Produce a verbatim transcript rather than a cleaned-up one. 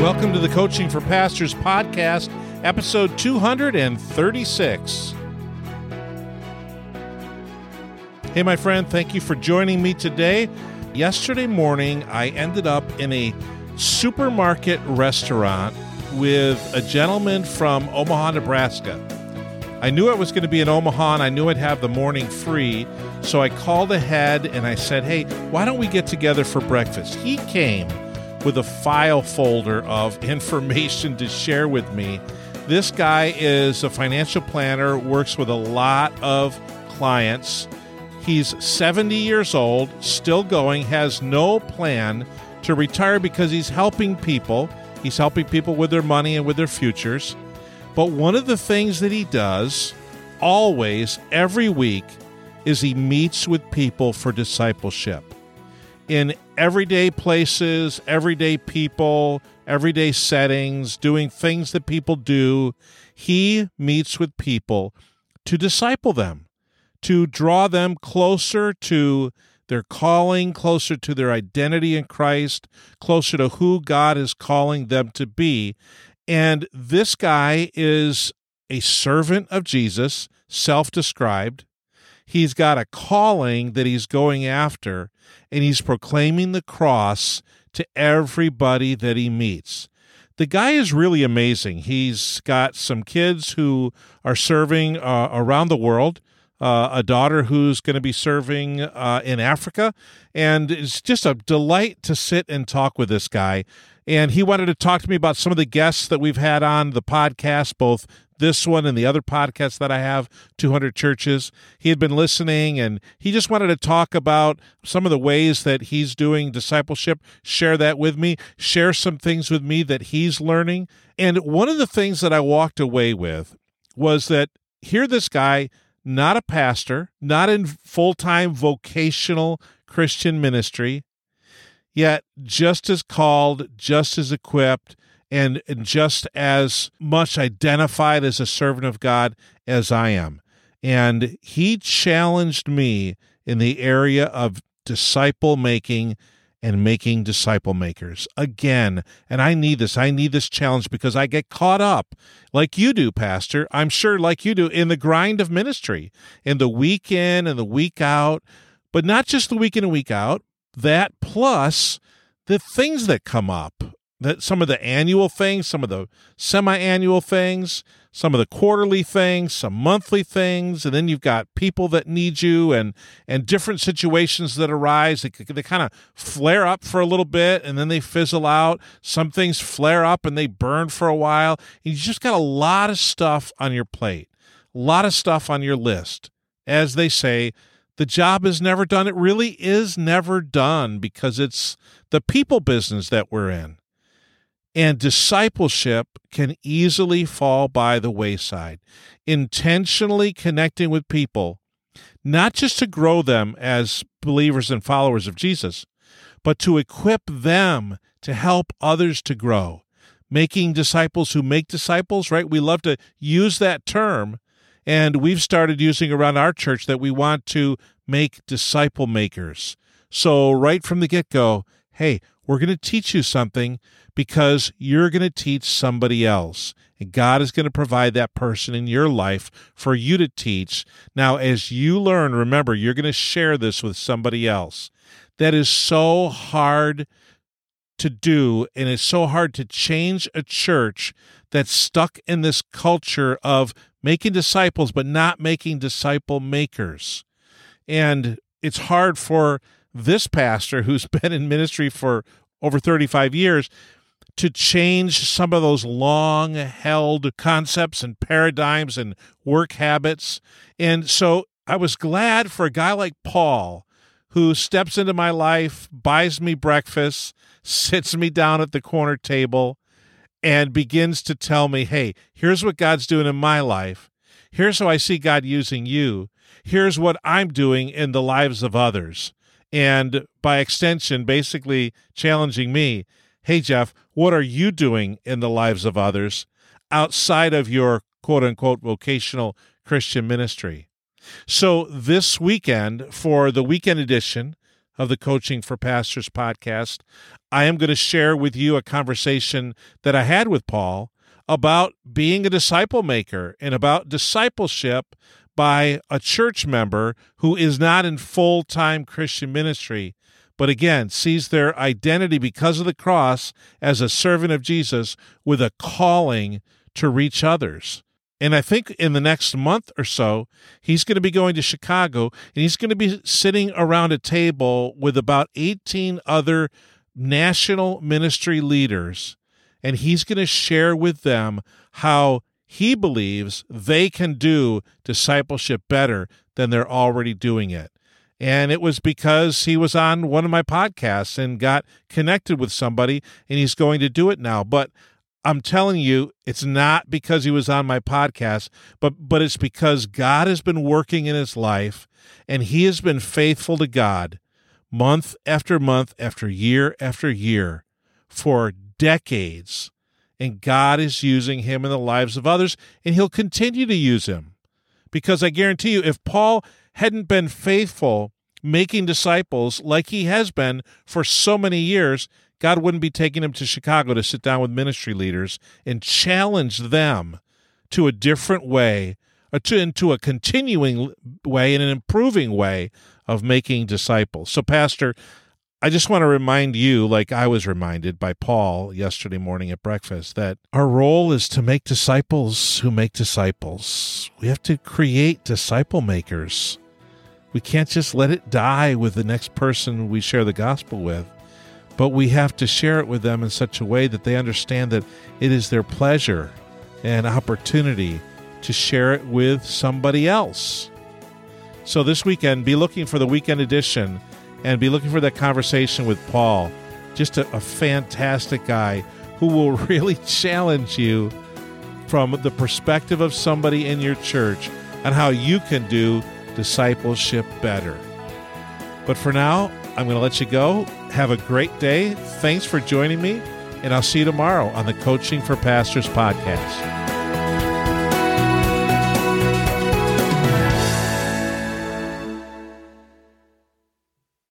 Welcome to the Coaching for Pastors podcast, episode two thirty-six. Hey, my friend, thank you for joining me today. Yesterday morning, I ended up in a supermarket restaurant with a gentleman from Omaha, Nebraska. I knew I was going to be in Omaha, and I knew I'd have the morning free, so I called ahead and I said, hey, why don't we get together for breakfast? He came with a file folder of information to share with me. This guy is a financial planner, works with a lot of clients. He's seventy years old, still going, has no plan to retire because he's helping people. He's helping people with their money and with their futures. But one of the things that he does always, every week, is he meets with people for discipleship. In everyday places, everyday people, everyday settings, doing things that people do, he meets with people to disciple them, to draw them closer to their calling, closer to their identity in Christ, closer to who God is calling them to be. And this guy is a servant of Jesus, self-described. He's got a calling that he's going after, and he's proclaiming the cross to everybody that he meets. The guy is really amazing. He's got some kids who are serving uh, around the world, uh, a daughter who's going to be serving uh, in Africa, and it's just a delight to sit and talk with this guy. And he wanted to talk to me about some of the guests that we've had on the podcast, both this one and the other podcast that I have, two hundred Churches. He had been listening, and he just wanted to talk about some of the ways that he's doing discipleship, share that with me, share some things with me that he's learning. And one of the things that I walked away with was that here this guy, not a pastor, not in full-time vocational Christian ministry, yet just as called, just as equipped, and just as much identified as a servant of God as I am. And he challenged me in the area of disciple-making and making disciple-makers again. And I need this. I need this challenge because I get caught up, like you do, Pastor, I'm sure like you do, in the grind of ministry, in the week in and the week out, but not just the week in and week out, that plus the things that come up. That some of the annual things, some of the semi-annual things, some of the quarterly things, some monthly things, and then you've got people that need you and and different situations that arise. They, they kind of flare up for a little bit, and then they fizzle out. Some things flare up, and they burn for a while. And you just got a lot of stuff on your plate, a lot of stuff on your list. As they say, the job is never done. It really is never done because it's the people business that we're in. And discipleship can easily fall by the wayside. Intentionally connecting with people, not just to grow them as believers and followers of Jesus, but to equip them to help others to grow. Making disciples who make disciples, right? We love to use that term, and we've started using around our church that we want to make disciple makers. So right from the get-go, hey, we're going to teach you something because you're going to teach somebody else. And God is going to provide that person in your life for you to teach. Now, as you learn, remember, you're going to share this with somebody else. That is so hard to do, and it's so hard to change a church that's stuck in this culture of making disciples but not making disciple makers. And it's hard for this pastor, who's been in ministry for over thirty-five years, to change some of those long-held concepts and paradigms and work habits. And so I was glad for a guy like Paul, who steps into my life, buys me breakfast, sits me down at the corner table, and begins to tell me, hey, here's what God's doing in my life. Here's how I see God using you. Here's what I'm doing in the lives of others. And by extension, basically challenging me, hey, Jeff, what are you doing in the lives of others outside of your quote-unquote vocational Christian ministry? So this weekend, for the weekend edition of the Coaching for Pastors podcast, I am going to share with you a conversation that I had with Paul about being a disciple maker and about discipleship by a church member who is not in full-time Christian ministry, but again, sees their identity because of the cross as a servant of Jesus with a calling to reach others. And I think in the next month or so, he's going to be going to Chicago, and he's going to be sitting around a table with about eighteen other national ministry leaders, and he's going to share with them how he believes they can do discipleship better than they're already doing it. And it was because he was on one of my podcasts and got connected with somebody, and he's going to do it now. But I'm telling you, it's not because he was on my podcast, but, but it's because God has been working in his life, and he has been faithful to God month after month after year after year for decades. And God is using him in the lives of others, and he'll continue to use him. Because I guarantee you, if Paul hadn't been faithful making disciples like he has been for so many years, God wouldn't be taking him to Chicago to sit down with ministry leaders and challenge them to a different way, or to, into a continuing way and an improving way of making disciples. So, Pastor, I just want to remind you, like I was reminded by Paul yesterday morning at breakfast, that our role is to make disciples who make disciples. We have to create disciple makers. We can't just let it die with the next person we share the gospel with, but we have to share it with them in such a way that they understand that it is their pleasure and opportunity to share it with somebody else. So this weekend, be looking for the weekend edition and be looking for that conversation with Paul. Just a, a fantastic guy who will really challenge you from the perspective of somebody in your church on how you can do discipleship better. But for now, I'm going to let you go. Have a great day. Thanks for joining me, and I'll see you tomorrow on the Coaching for Pastors podcast.